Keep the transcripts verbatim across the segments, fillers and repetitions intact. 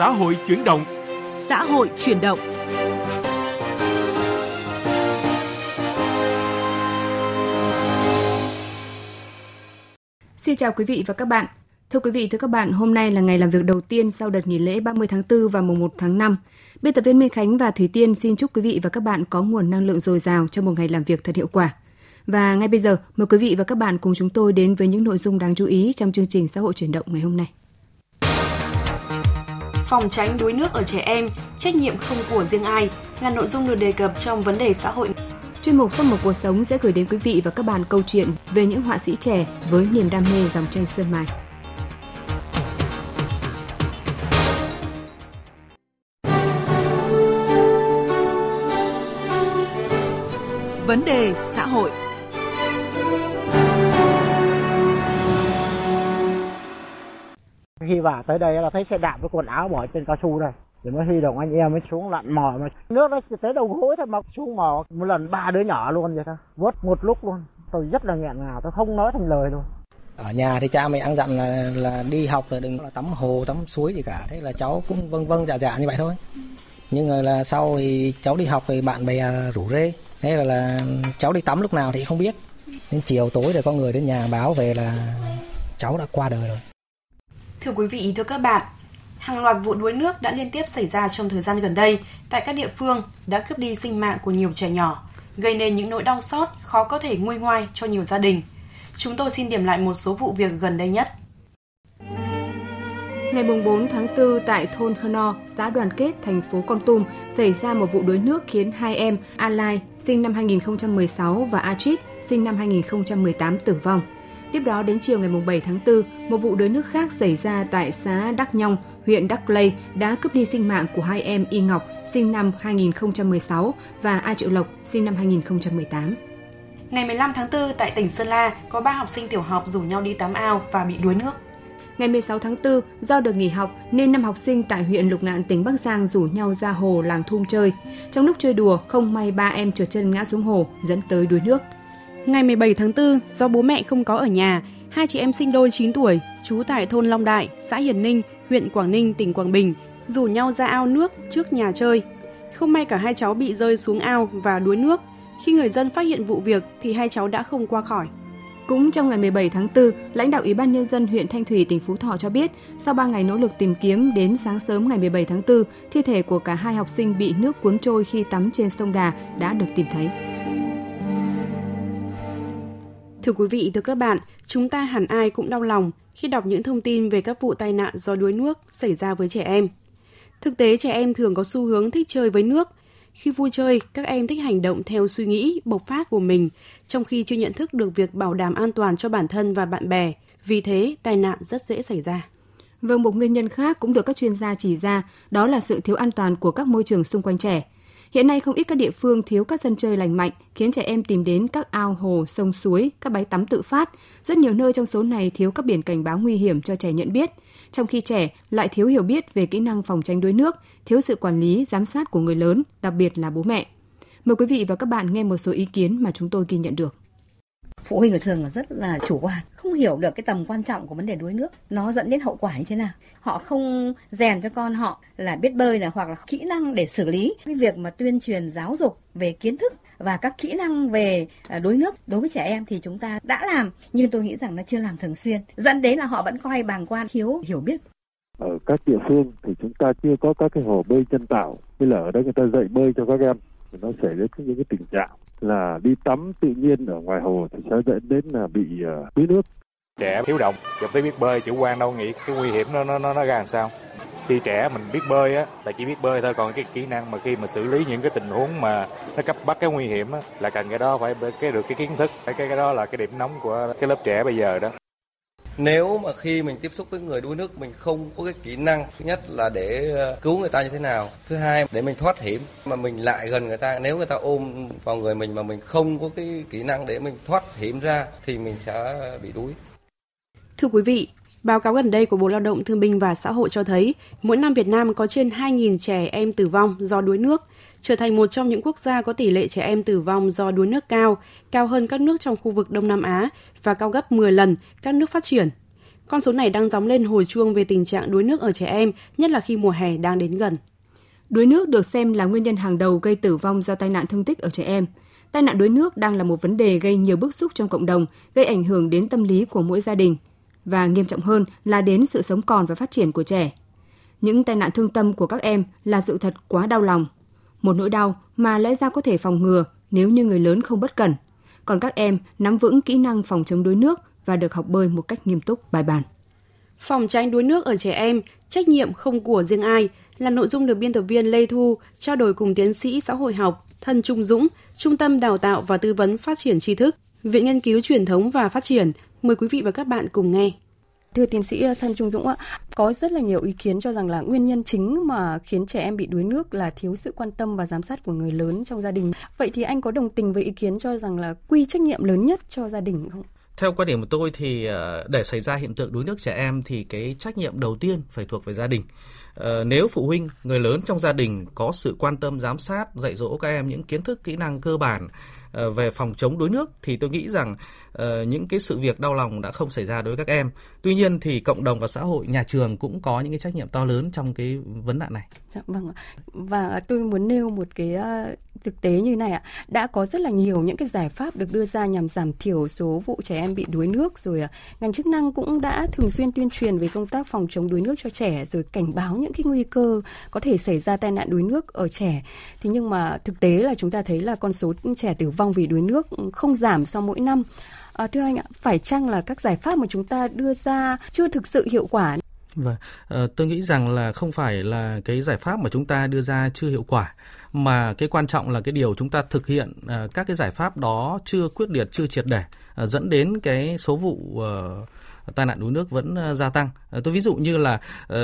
xã hội chuyển động. Xã hội chuyển động. Xin chào quý vị và các bạn. Thưa quý vị, thưa các bạn, hôm nay là ngày làm việc đầu tiên sau đợt nghỉ lễ ba mươi tháng tư và mùng một tháng năm. Biên tập viên Minh Khánh và Thủy Tiên xin chúc quý vị và các bạn có nguồn năng lượng dồi dào cho một ngày làm việc thật hiệu quả. Và ngay bây giờ, mời quý vị và các bạn cùng chúng tôi đến với những nội dung đáng chú ý trong chương trình Xã hội chuyển động ngày hôm nay. Phòng tránh đuối nước ở trẻ em, trách nhiệm không của riêng ai là nội dung được đề cập trong vấn đề xã hội. Chuyên mục Sắc màu cuộc sống sẽ gửi đến quý vị và các bạn câu chuyện về những họa sĩ trẻ với niềm đam mê dòng tranh sơn mài. Vấn đề xã hội. Khi vào tới đây là thấy xe đạp với quần áo bỏ trên cao su đây. Thì mới huy động anh em mới xuống lặn mò. Mà nước nó tới đầu gối thôi mà xuống mò. Một lần ba đứa nhỏ luôn vậy thôi. Vớt một lúc luôn. Tôi rất là nghẹn ngào, tôi không nói thành lời luôn. Ở nhà thì cha mẹ ăn dặn là, là đi học là đừng là tắm hồ, tắm suối gì cả. Thế là cháu cũng vâng vâng dạ dạ như vậy thôi. Nhưng là sau thì cháu đi học thì bạn bè rủ rê. Thế là, là cháu đi tắm lúc nào thì không biết. Đến chiều tối rồi có người đến nhà báo về là cháu đã qua đời rồi. Thưa quý vị, thưa các bạn, hàng loạt vụ đuối nước đã liên tiếp xảy ra trong thời gian gần đây tại các địa phương đã cướp đi sinh mạng của nhiều trẻ nhỏ, gây nên những nỗi đau xót khó có thể nguôi ngoai cho nhiều gia đình. Chúng tôi xin điểm lại một số vụ việc gần đây nhất. Ngày bốn tháng tư tại thôn Hơ No, xã Đoàn Kết, thành phố Kon Tum xảy ra một vụ đuối nước khiến hai em Alai sinh năm hai không một sáu và Achit sinh năm hai không một tám tử vong. Tiếp đó đến chiều ngày bảy tháng tư, một vụ đuối nước khác xảy ra tại xã Đắc Nhong, huyện Đắc Lây đã cướp đi sinh mạng của hai em Y Ngọc sinh năm hai không một sáu và A Triệu Lộc sinh năm hai không một tám. Ngày mười lăm tháng tư tại tỉnh Sơn La có ba học sinh tiểu học rủ nhau đi tắm ao và bị đuối nước. Ngày mười sáu tháng tư, do được nghỉ học nên năm học sinh tại huyện Lục Ngạn, tỉnh Bắc Giang rủ nhau ra hồ Làng Thum chơi. Trong lúc chơi đùa, không may ba em trượt chân ngã xuống hồ dẫn tới đuối nước. Ngày mười bảy tháng tư, do bố mẹ không có ở nhà, hai chị em sinh đôi chín tuổi, trú tại thôn Long Đại, xã Hiền Ninh, huyện Quảng Ninh, tỉnh Quảng Bình, rủ nhau ra ao nước trước nhà chơi. Không may cả hai cháu bị rơi xuống ao và đuối nước. Khi người dân phát hiện vụ việc thì hai cháu đã không qua khỏi. Cũng trong ngày mười bảy tháng tư, lãnh đạo Ủy ban Nhân dân huyện Thanh Thủy, tỉnh Phú Thọ cho biết, sau ba ngày nỗ lực tìm kiếm, đến sáng sớm ngày mười bảy tháng tư, thi thể của cả hai học sinh bị nước cuốn trôi khi tắm trên sông Đà đã được tìm thấy. Thưa quý vị, thưa các bạn, chúng ta hẳn ai cũng đau lòng khi đọc những thông tin về các vụ tai nạn do đuối nước xảy ra với trẻ em. Thực tế, trẻ em thường có xu hướng thích chơi với nước. Khi vui chơi, các em thích hành động theo suy nghĩ, bộc phát của mình, trong khi chưa nhận thức được việc bảo đảm an toàn cho bản thân và bạn bè. Vì thế, tai nạn rất dễ xảy ra. Vâng, một nguyên nhân khác cũng được các chuyên gia chỉ ra, đó là sự thiếu an toàn của các môi trường xung quanh trẻ. Hiện nay không ít các địa phương thiếu các sân chơi lành mạnh, khiến trẻ em tìm đến các ao hồ, sông suối, các bãi tắm tự phát. Rất nhiều nơi trong số này thiếu các biển cảnh báo nguy hiểm cho trẻ nhận biết, trong khi trẻ lại thiếu hiểu biết về kỹ năng phòng tránh đuối nước, thiếu sự quản lý, giám sát của người lớn, đặc biệt là bố mẹ. Mời quý vị và các bạn nghe một số ý kiến mà chúng tôi ghi nhận được. Phụ huynh ở thường là rất là chủ quan, không hiểu được cái tầm quan trọng của vấn đề đuối nước, nó dẫn đến hậu quả như thế nào. Họ không rèn cho con họ là biết bơi là hoặc là kỹ năng để xử lý. Cái việc mà tuyên truyền giáo dục về kiến thức và các kỹ năng về đuối nước đối với trẻ em thì chúng ta đã làm, nhưng tôi nghĩ rằng nó chưa làm thường xuyên, dẫn đến là họ vẫn coi bàng quan, thiếu hiểu biết. Ở các địa phương thì chúng ta chưa có các cái hồ bơi nhân tạo, bây giờ ở đây người ta dạy bơi cho các em, nó xảy đến những cái tình trạng là đi tắm tự nhiên ở ngoài hồ thì sẽ dẫn đến là bị đuối uh, nước. Trẻ thiếu động, không tới biết bơi, chủ quan đâu nghĩ cái nguy hiểm nó nó nó ra làm sao. Khi trẻ mình biết bơi á là chỉ biết bơi thôi, còn cái kỹ năng mà khi mà xử lý những cái tình huống mà nó cấp bách, cái nguy hiểm á là cần cái đó phải cái được cái kiến thức, cái cái đó là cái điểm nóng của cái lớp trẻ bây giờ đó. Nếu mà khi mình tiếp xúc với người đuối nước mình không có cái kỹ năng, thứ nhất là để cứu người ta như thế nào, thứ hai để mình thoát hiểm, mà mình lại gần người ta, nếu người ta ôm vào người mình mà mình không có cái kỹ năng để mình thoát hiểm ra thì mình sẽ bị đuối. Thưa quý vị, báo cáo gần đây của Bộ Lao động Thương binh và Xã hội cho thấy mỗi năm Việt Nam có trên hai nghìn trẻ em tử vong do đuối nước, trở thành một trong những quốc gia có tỷ lệ trẻ em tử vong do đuối nước cao, cao hơn các nước trong khu vực Đông Nam Á và cao gấp mười lần các nước phát triển. Con số này đang gióng lên hồi chuông về tình trạng đuối nước ở trẻ em, nhất là khi mùa hè đang đến gần. Đuối nước được xem là nguyên nhân hàng đầu gây tử vong do tai nạn thương tích ở trẻ em. Tai nạn đuối nước đang là một vấn đề gây nhiều bức xúc trong cộng đồng, gây ảnh hưởng đến tâm lý của mỗi gia đình và nghiêm trọng hơn là đến sự sống còn và phát triển của trẻ. Những tai nạn thương tâm của các em là sự thật quá đau lòng, một nỗi đau mà lẽ ra có thể phòng ngừa nếu như người lớn không bất cẩn, còn các em nắm vững kỹ năng phòng chống đuối nước và được học bơi một cách nghiêm túc, bài bản. Phòng tránh đuối nước ở trẻ em, trách nhiệm không của riêng ai là nội dung được biên tập viên Lê Thu trao đổi cùng tiến sĩ xã hội học Thân Trung Dũng, Trung tâm Đào tạo và Tư vấn Phát triển Tri Thức, Viện Nghiên cứu Truyền thống và Phát triển. Mời quý vị và các bạn cùng nghe. Thưa tiến sĩ Thân Trung Dũng ạ, có rất là nhiều ý kiến cho rằng là nguyên nhân chính mà khiến trẻ em bị đuối nước là thiếu sự quan tâm và giám sát của người lớn trong gia đình. Vậy thì anh có đồng tình với ý kiến cho rằng là quy trách nhiệm lớn nhất cho gia đình không? Theo quan điểm của tôi thì để xảy ra hiện tượng đuối nước trẻ em thì cái trách nhiệm đầu tiên phải thuộc về gia đình. Nếu phụ huynh, người lớn trong gia đình có sự quan tâm giám sát, dạy dỗ các em những kiến thức, kỹ năng cơ bản về phòng chống đuối nước thì tôi nghĩ rằng những cái sự việc đau lòng đã không xảy ra đối với các em. Tuy nhiên thì cộng đồng và xã hội, nhà trường cũng có những cái trách nhiệm to lớn trong cái vấn nạn này. Dạ, vâng ạ. Và tôi muốn nêu một cái thực tế như này ạ. Đã có rất là nhiều những cái giải pháp được đưa ra nhằm giảm thiểu số vụ trẻ em bị đuối nước rồi. Ngành chức năng cũng đã thường xuyên tuyên truyền về công tác phòng chống đuối nước cho trẻ rồi cảnh báo những cái nguy cơ có thể xảy ra tai nạn đuối nước ở trẻ. Thế nhưng mà thực tế là chúng ta thấy là con số trẻ tử vong vì đuối nước không giảm sau mỗi năm. À, thưa anh ạ, phải chăng là các giải pháp mà chúng ta đưa ra chưa thực sự hiệu quả? Vâng, à, tôi nghĩ rằng là không phải là cái giải pháp mà chúng ta đưa ra chưa hiệu quả, mà cái quan trọng là cái điều chúng ta thực hiện à, các cái giải pháp đó chưa quyết liệt, chưa triệt để, à, dẫn đến cái số vụ à, tai nạn đuối nước vẫn gia tăng. Tôi ví dụ như là uh,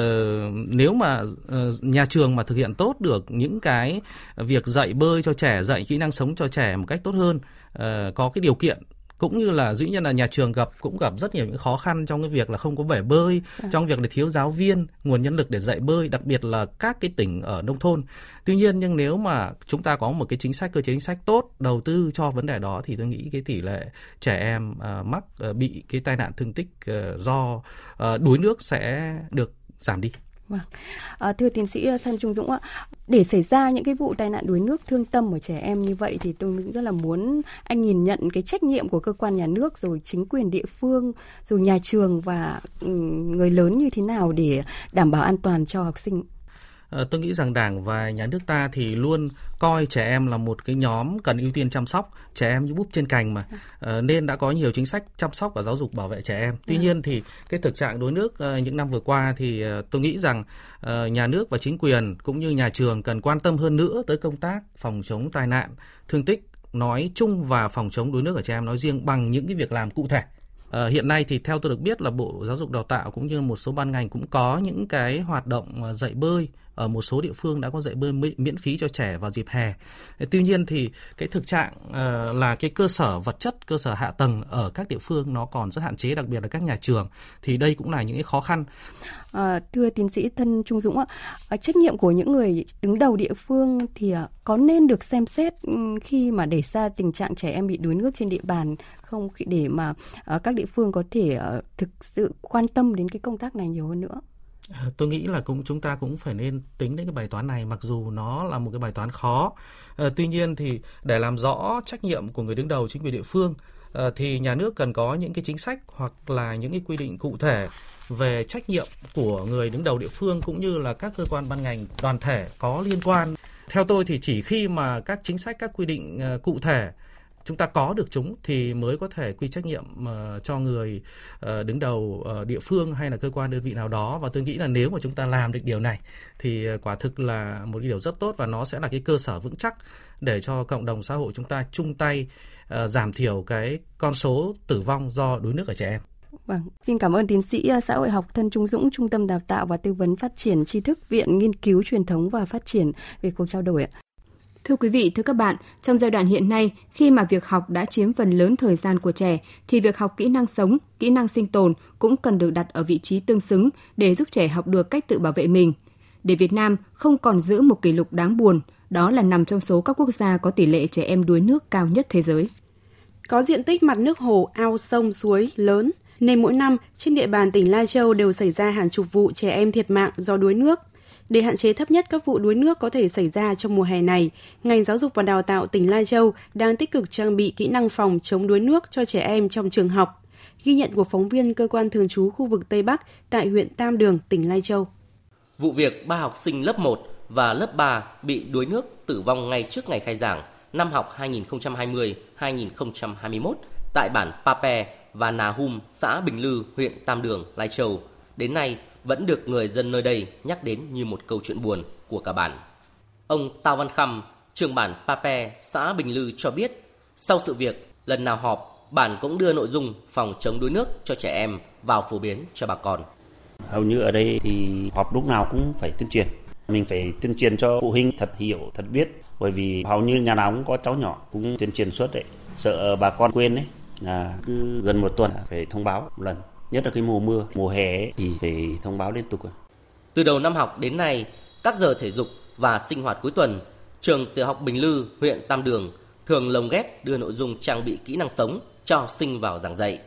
nếu mà uh, nhà trường mà thực hiện tốt được những cái việc dạy bơi cho trẻ, dạy kỹ năng sống cho trẻ một cách tốt hơn, uh, có cái điều kiện, cũng như là dĩ nhiên là nhà trường gặp cũng gặp rất nhiều những khó khăn trong cái việc là không có bể bơi, à. trong việc là thiếu giáo viên, nguồn nhân lực để dạy bơi, đặc biệt là các cái tỉnh ở nông thôn. Tuy nhiên, nhưng nếu mà chúng ta có một cái chính sách, cơ chế chính sách tốt, đầu tư cho vấn đề đó thì tôi nghĩ cái tỷ lệ trẻ em uh, mắc uh, bị cái tai nạn thương tích uh, do uh, đuối nước sẽ được giảm đi. Vâng. À, thưa tiến sĩ Thân Trung Dũng ạ, để xảy ra những cái vụ tai nạn đuối nước thương tâm ở trẻ em như vậy thì tôi rất là muốn anh nhìn nhận cái trách nhiệm của cơ quan nhà nước rồi chính quyền địa phương rồi nhà trường và người lớn như thế nào để đảm bảo an toàn cho học sinh. À, tôi nghĩ rằng Đảng và nhà nước ta thì luôn coi trẻ em là một cái nhóm cần ưu tiên chăm sóc, trẻ em như búp trên cành mà, à, nên đã có nhiều chính sách chăm sóc và giáo dục bảo vệ trẻ em. Tuy nhiên thì cái thực trạng đuối nước à, những năm vừa qua thì à, tôi nghĩ rằng à, nhà nước và chính quyền cũng như nhà trường cần quan tâm hơn nữa tới công tác phòng chống tai nạn, thương tích nói chung và phòng chống đuối nước ở trẻ em nói riêng bằng những cái việc làm cụ thể. À, hiện nay thì theo tôi được biết là Bộ Giáo dục Đào tạo cũng như một số ban ngành cũng có những cái hoạt động dạy bơi. Ở một số địa phương đã có dạy bơi miễn phí cho trẻ vào dịp hè. Tuy nhiên thì cái thực trạng uh, là cái cơ sở vật chất, cơ sở hạ tầng ở các địa phương nó còn rất hạn chế, đặc biệt là các nhà trường. Thì đây cũng là những cái khó khăn. À, thưa tiến sĩ Thân Trung Dũng ạ, trách nhiệm của những người đứng đầu địa phương thì có nên được xem xét khi mà để ra tình trạng trẻ em bị đuối nước trên địa bàn không, để mà các địa phương có thể thực sự quan tâm đến cái công tác này nhiều hơn nữa? Tôi nghĩ là cũng chúng ta cũng phải nên tính đến cái bài toán này, mặc dù nó là một cái bài toán khó. À, tuy nhiên thì để làm rõ trách nhiệm của người đứng đầu chính quyền địa phương à, thì nhà nước cần có những cái chính sách hoặc là những cái quy định cụ thể về trách nhiệm của người đứng đầu địa phương cũng như là các cơ quan ban ngành đoàn thể có liên quan. Theo tôi thì chỉ khi mà các chính sách, các quy định uh, cụ thể chúng ta có được chúng thì mới có thể quy trách nhiệm uh, cho người uh, đứng đầu uh, địa phương hay là cơ quan đơn vị nào đó. Và tôi nghĩ là nếu mà chúng ta làm được điều này thì uh, quả thực là một cái điều rất tốt và nó sẽ là cái cơ sở vững chắc để cho cộng đồng xã hội chúng ta chung tay uh, giảm thiểu cái con số tử vong do đuối nước ở trẻ em. Vâng, xin cảm ơn tiến sĩ xã hội học Thân Trung Dũng, Trung tâm Đào tạo và Tư vấn Phát triển Tri Thức, Viện Nghiên cứu Truyền thống và Phát triển về cuộc trao đổi ạ. Thưa quý vị, thưa các bạn, trong giai đoạn hiện nay, khi mà việc học đã chiếm phần lớn thời gian của trẻ, thì việc học kỹ năng sống, kỹ năng sinh tồn cũng cần được đặt ở vị trí tương xứng để giúp trẻ học được cách tự bảo vệ mình. Để Việt Nam không còn giữ một kỷ lục đáng buồn, đó là nằm trong số các quốc gia có tỷ lệ trẻ em đuối nước cao nhất thế giới. Có diện tích mặt nước hồ, ao, sông, suối lớn, nên mỗi năm trên địa bàn tỉnh Lai Châu đều xảy ra hàng chục vụ trẻ em thiệt mạng do đuối nước. Để hạn chế thấp nhất các vụ đuối nước có thể xảy ra trong mùa hè này, ngành giáo dục và đào tạo tỉnh Lai Châu đang tích cực trang bị kỹ năng phòng chống đuối nước cho trẻ em trong trường học. Ghi nhận của phóng viên cơ quan thường trú khu vực Tây Bắc tại huyện Tam Đường, tỉnh Lai Châu. Vụ việc ba học sinh lớp một và lớp ba bị đuối nước tử vong ngay trước ngày khai giảng năm học hai nghìn không trăm hai mươi - hai nghìn không trăm hai mươi mốt tại bản Pape và Nà Hum, xã Bình Lư, huyện Tam Đường, Lai Châu, đến nay vẫn được người dân nơi đây nhắc đến như một câu chuyện buồn của cả bản. Ông Tào Văn Khâm, trưởng bản Pape, xã Bình Lư cho biết, sau sự việc, lần nào họp, bản cũng đưa nội dung phòng chống đuối nước cho trẻ em vào phổ biến cho bà con. Hầu như ở đây thì họp lúc nào cũng phải tuyên truyền. Mình phải tuyên truyền cho phụ huynh thật hiểu, thật biết. Bởi vì hầu như nhà nào cũng có cháu nhỏ, cũng tuyên truyền suốt đấy. Sợ bà con quên đấy, là cứ gần một tuần phải thông báo một lần. Nhất là cái mùa mưa, mùa hè ấy, thì phải thông báo liên tục. Từ đầu năm học đến nay, các giờ thể dục và sinh hoạt cuối tuần, trường tiểu học Bình Lư, huyện Tam Đường thường lồng ghép đưa nội dung trang bị kỹ năng sống cho học sinh vào giảng dạy.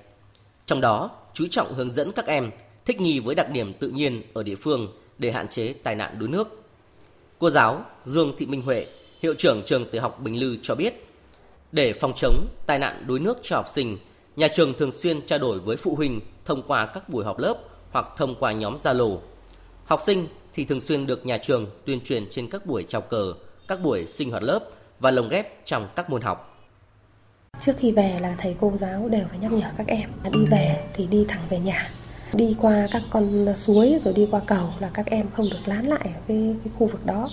Trong đó, chú trọng hướng dẫn các em thích nghi với đặc điểm tự nhiên ở địa phương để hạn chế tai nạn đuối nước. Cô giáo Dương Thị Minh Huệ, hiệu trưởng trường tiểu học Bình Lư cho biết, để phòng chống tai nạn đuối nước cho học sinh, nhà trường thường xuyên trao đổi với phụ huynh thông qua các buổi họp lớp hoặc thông qua nhóm Zalo. Học sinh thì thường xuyên được nhà trường tuyên truyền trên các buổi chào cờ, các buổi sinh hoạt lớp và lồng ghép trong các môn học. Trước khi về là thầy cô giáo đều phải nhắc nhở các em, đi về thì đi thẳng về nhà. Đi qua các con suối rồi đi qua cầu là các em không được lán lại ở cái, cái khu vực đó.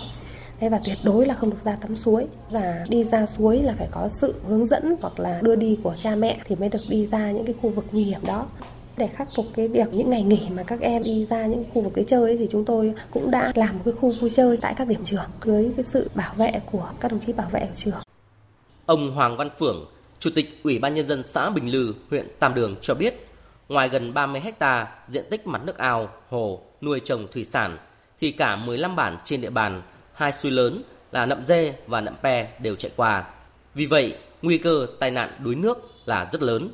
Thế và tuyệt đối là không được ra tắm suối, và đi ra suối là phải có sự hướng dẫn hoặc là đưa đi của cha mẹ thì mới được đi ra những cái khu vực nguy hiểm đó. Để khắc phục cái việc những ngày nghỉ mà các em đi ra những khu vực đấy chơi ấy, thì chúng tôi cũng đã làm một cái khu vui chơi tại các điểm trường dưới cái sự bảo vệ của các đồng chí bảo vệ ở trường. Ông Hoàng Văn Phưởng, Chủ tịch Ủy ban Nhân dân xã Bình Lư, huyện Tam Đường cho biết, ngoài gần ba mươi héc ta diện tích mặt nước ao, hồ, nuôi trồng thủy sản, thì cả mười lăm bản trên địa bàn, hai suối lớn là Nậm Dê và Nậm Pe đều chạy qua. Vì vậy, nguy cơ tai nạn đuối nước là rất lớn.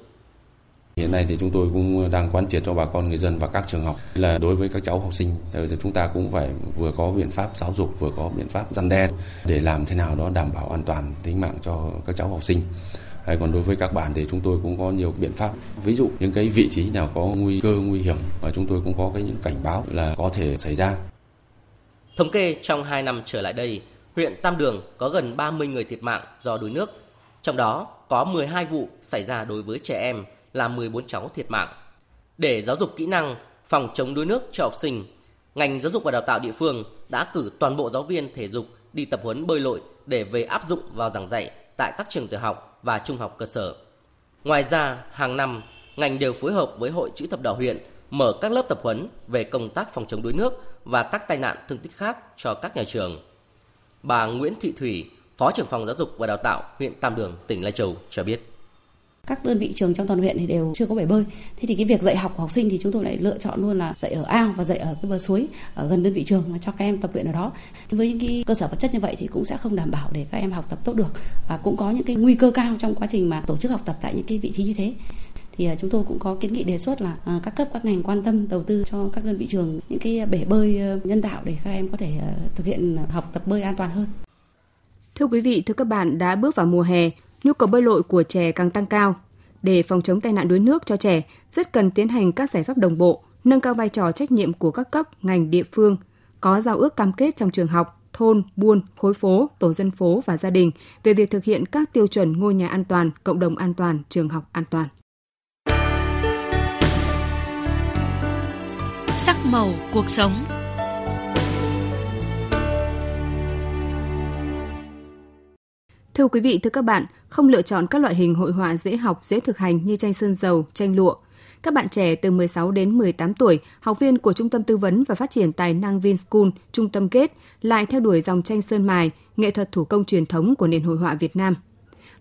Hiện nay thì chúng tôi cũng đang quán triệt cho bà con người dân và các trường học là đối với các cháu học sinh thì chúng ta cũng phải vừa có biện pháp giáo dục, vừa có biện pháp răn đe để làm thế nào đó đảm bảo an toàn tính mạng cho các cháu học sinh. Hay còn đối với các bản thì chúng tôi cũng có nhiều biện pháp, ví dụ những cái vị trí nào có nguy cơ nguy hiểm và chúng tôi cũng có cái những cảnh báo là có thể xảy ra. Thống kê trong hai năm trở lại đây, huyện Tam Đường có gần ba mươi người thiệt mạng do đuối nước, trong đó có mười hai vụ xảy ra đối với trẻ em, làm mười bốn cháu thiệt mạng. Để giáo dục kỹ năng phòng chống đuối nước cho học sinh, ngành giáo dục và đào tạo địa phương đã cử toàn bộ giáo viên thể dục đi tập huấn bơi lội để về áp dụng vào giảng dạy tại các trường tiểu học và trung học cơ sở. Ngoài ra, hàng năm, ngành đều phối hợp với Hội Chữ thập đỏ huyện mở các lớp tập huấn về công tác phòng chống đuối nước và các tai nạn thương tích khác cho các nhà trường. Bà Nguyễn Thị Thủy, Phó trưởng phòng Giáo dục và Đào tạo huyện Tam Đường, tỉnh Lai Châu cho biết. Các đơn vị trường trong toàn huyện thì đều chưa có bể bơi. Thế thì cái việc dạy học của học sinh thì chúng tôi lại lựa chọn luôn là dạy ở ao và dạy ở cái bờ suối ở gần đơn vị trường và cho các em tập luyện ở đó. Với những cái cơ sở vật chất như vậy thì cũng sẽ không đảm bảo để các em học tập tốt được và cũng có những cái nguy cơ cao trong quá trình mà tổ chức học tập tại những cái vị trí như thế. Thì chúng tôi cũng có kiến nghị đề xuất là các cấp các ngành quan tâm đầu tư cho các đơn vị trường những cái bể bơi nhân tạo để các em có thể thực hiện học tập bơi an toàn hơn. Thưa quý vị, thưa các bạn, đã bước vào mùa hè, nhu cầu bơi lội của trẻ càng tăng cao. Để phòng chống tai nạn đuối nước cho trẻ, rất cần tiến hành các giải pháp đồng bộ, nâng cao vai trò trách nhiệm của các cấp, ngành, địa phương, có giao ước cam kết trong trường học, thôn, buôn, khối phố, tổ dân phố và gia đình về việc thực hiện các tiêu chuẩn ngôi nhà an toàn, cộng đồng an toàn, trường học an toàn. Sắc màu cuộc sống. Thưa quý vị, thưa các bạn, không lựa chọn các loại hình hội họa dễ học, dễ thực hành như tranh sơn dầu, tranh lụa. Các bạn trẻ từ mười sáu đến mười tám tuổi, học viên của Trung tâm Tư vấn và Phát triển Tài năng Vin School, Trung tâm Kết, lại theo đuổi dòng tranh sơn mài, nghệ thuật thủ công truyền thống của nền hội họa Việt Nam.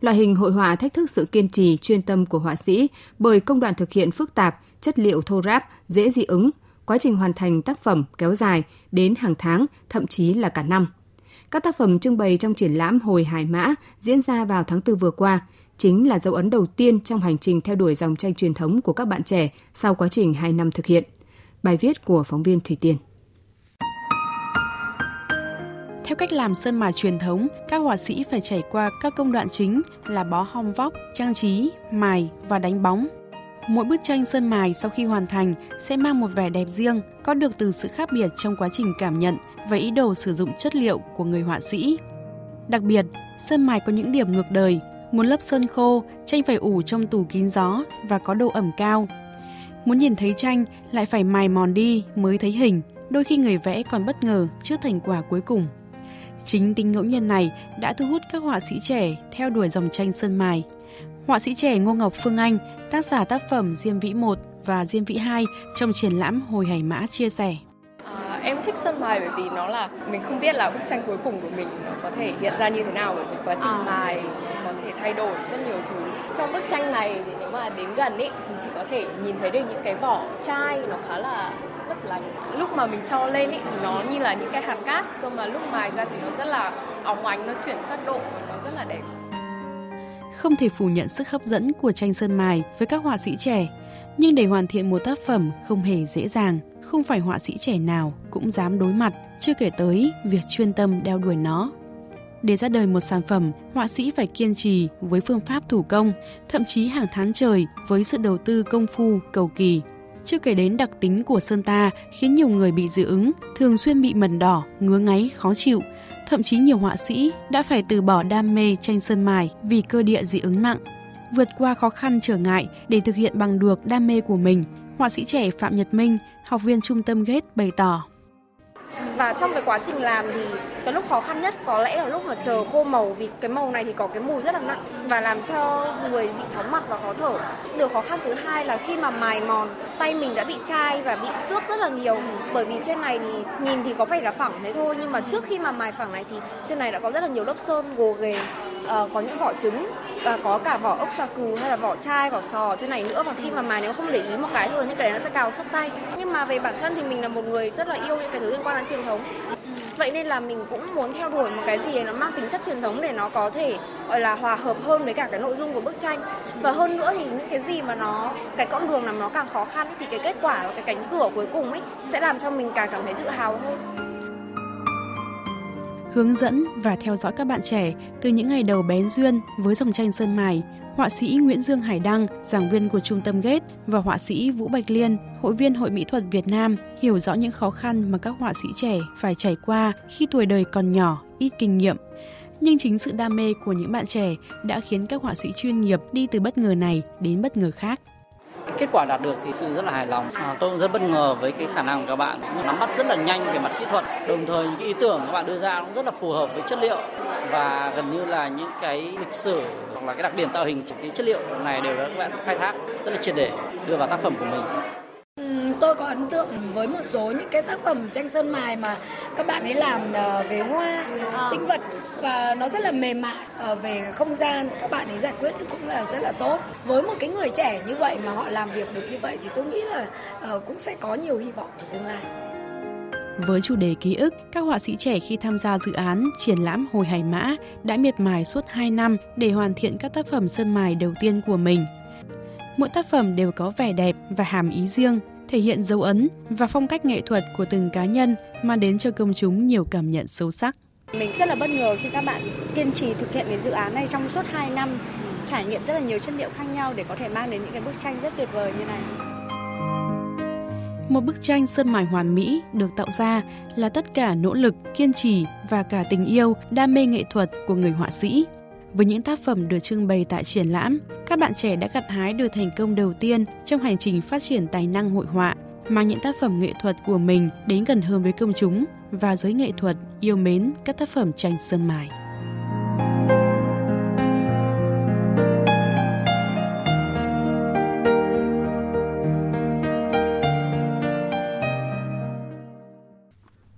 Loại hình hội họa thách thức sự kiên trì, chuyên tâm của họa sĩ bởi công đoạn thực hiện phức tạp, chất liệu thô ráp, dễ dị ứng, quá trình hoàn thành tác phẩm kéo dài đến hàng tháng, thậm chí là cả năm. Các tác phẩm trưng bày trong triển lãm Hồi Hải Mã diễn ra vào tháng tư vừa qua, chính là dấu ấn đầu tiên trong hành trình theo đuổi dòng tranh truyền thống của các bạn trẻ sau quá trình hai năm thực hiện. Bài viết của phóng viên Thủy Tiên. Theo cách làm sơn mài truyền thống, các họa sĩ phải trải qua các công đoạn chính là bó hong vóc, trang trí, mài và đánh bóng. Mỗi bức tranh sơn mài sau khi hoàn thành sẽ mang một vẻ đẹp riêng, có được từ sự khác biệt trong quá trình cảm nhận và ý đồ sử dụng chất liệu của người họa sĩ. Đặc biệt, sơn mài có những điểm ngược đời. Muốn lớp sơn khô, tranh phải ủ trong tủ kín gió và có độ ẩm cao. Muốn nhìn thấy tranh lại phải mài mòn đi mới thấy hình. Đôi khi người vẽ còn bất ngờ trước thành quả cuối cùng. Chính tính ngẫu nhiên này đã thu hút các họa sĩ trẻ theo đuổi dòng tranh sơn mài. Họa sĩ trẻ Ngô Ngọc Phương Anh, tác giả tác phẩm Diêm Vĩ I và Diêm Vĩ hai trong triển lãm Hồi Hải Mã chia sẻ. À, em thích sơn mài bởi vì nó là mình không biết là bức tranh cuối cùng của mình nó có thể hiện ra như thế nào, bởi vì quá trình à. mài có thể thay đổi rất nhiều thứ. Trong bức tranh này thì nếu mà đến gần ý, thì chỉ có thể nhìn thấy được những cái vỏ chai nó khá là lấp lánh. Lúc mà mình cho lên ý, thì nó như là những cái hạt cát, cơ mà lúc mài ra thì nó rất là óng ánh, nó chuyển sắc độ, nó rất là đẹp. Không thể phủ nhận sức hấp dẫn của tranh sơn mài với các họa sĩ trẻ, nhưng để hoàn thiện một tác phẩm không hề dễ dàng, không phải họa sĩ trẻ nào cũng dám đối mặt, chưa kể tới việc chuyên tâm đeo đuổi nó. Để ra đời một sản phẩm, họa sĩ phải kiên trì với phương pháp thủ công, thậm chí hàng tháng trời với sự đầu tư công phu, cầu kỳ. Chưa kể đến đặc tính của sơn ta khiến nhiều người bị dị ứng, thường xuyên bị mẩn đỏ, ngứa ngáy, khó chịu. Thậm chí nhiều họa sĩ đã phải từ bỏ đam mê tranh sơn mài vì cơ địa dị ứng nặng. Vượt qua khó khăn trở ngại để thực hiện bằng được đam mê của mình, họa sĩ trẻ Phạm Nhật Minh, học viên Trung tâm Kết bày tỏ. Và trong cái quá trình làm thì cái lúc khó khăn nhất có lẽ là lúc mà chờ khô màu, vì cái màu này thì có cái mùi rất là nặng và làm cho người bị chóng mặt và khó thở. Điều khó khăn thứ hai là khi mà mài mòn, tay mình đã bị chai và bị xước rất là nhiều, bởi vì trên này thì nhìn thì có phải là phẳng thế thôi, nhưng mà trước khi mà mài phẳng này thì trên này đã có rất là nhiều lớp sơn gồ ghề, à, có những vỏ trứng và có cả vỏ ốc xà cừ hay là vỏ chai, vỏ sò trên này nữa, và khi mà mài nếu không để ý một cái thôi những cái nó sẽ cào xước tay. Nhưng mà về bản thân thì mình là một người rất là yêu những cái thứ liên quan đến truyền thống. Vậy nên là mình cũng muốn theo đuổi một cái gì đấy nó mang tính chất truyền thống để nó có thể gọi là hòa hợp hơn với cả cái nội dung của bức tranh. Và hơn nữa thì những cái gì mà nó, cái con đường làm nó càng khó khăn thì cái kết quả và cái cánh cửa cuối cùng ấy sẽ làm cho mình càng cảm thấy tự hào hơn. Hướng dẫn và theo dõi các bạn trẻ từ những ngày đầu bén duyên với dòng tranh sơn mài, họa sĩ Nguyễn Dương Hải Đăng, giảng viên của Trung tâm Kết và họa sĩ Vũ Bạch Liên, hội viên Hội Mỹ thuật Việt Nam hiểu rõ những khó khăn mà các họa sĩ trẻ phải trải qua khi tuổi đời còn nhỏ, ít kinh nghiệm. Nhưng chính sự đam mê của những bạn trẻ đã khiến các họa sĩ chuyên nghiệp đi từ bất ngờ này đến bất ngờ khác. Kết quả đạt được thì sự rất là hài lòng. À, tôi cũng rất bất ngờ với cái khả năng của các bạn, nắm bắt rất là nhanh về mặt kỹ thuật, đồng thời những cái ý tưởng các bạn đưa ra cũng rất là phù hợp với chất liệu và gần như là những cái lịch sử hoặc là cái đặc điểm tạo hình của cái chất liệu này đều là các bạn khai thác rất là triệt để đưa vào tác phẩm của mình. Tôi có ấn tượng với một số những cái tác phẩm tranh sơn mài mà các bạn ấy làm về hoa, tĩnh vật và nó rất là mềm mại, về không gian các bạn ấy giải quyết cũng là rất là tốt. Với một cái người trẻ như vậy mà họ làm việc được như vậy thì tôi nghĩ là cũng sẽ có nhiều hy vọng của tương lai. Với chủ đề ký ức, các họa sĩ trẻ khi tham gia dự án triển lãm Hồi Hải Mã đã miệt mài suốt hai năm để hoàn thiện các tác phẩm sơn mài đầu tiên của mình. Mỗi tác phẩm đều có vẻ đẹp và hàm ý riêng, thể hiện dấu ấn và phong cách nghệ thuật của từng cá nhân mà đến cho công chúng nhiều cảm nhận sâu sắc. Mình rất là bất ngờ khi các bạn kiên trì thực hiện cái dự án này trong suốt hai năm, trải nghiệm rất là nhiều chất liệu khác nhau để có thể mang đến những cái bức tranh rất tuyệt vời như này. Một bức tranh sơn mài hoàn mỹ được tạo ra là tất cả nỗ lực, kiên trì và cả tình yêu, đam mê nghệ thuật của người họa sĩ. Với những tác phẩm được trưng bày tại triển lãm, các bạn trẻ đã gặt hái được thành công đầu tiên trong hành trình phát triển tài năng hội họa, mang những tác phẩm nghệ thuật của mình đến gần hơn với công chúng và giới nghệ thuật yêu mến các tác phẩm tranh sơn mài.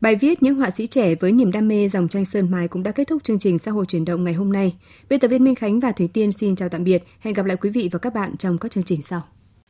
Bài viết những họa sĩ trẻ với niềm đam mê dòng tranh sơn mài cũng đã kết thúc chương trình Xã hội chuyển động ngày hôm nay. Biên tập viên Minh Khánh và Thủy Tiên xin chào tạm biệt. Hẹn gặp lại quý vị và các bạn trong các chương trình sau.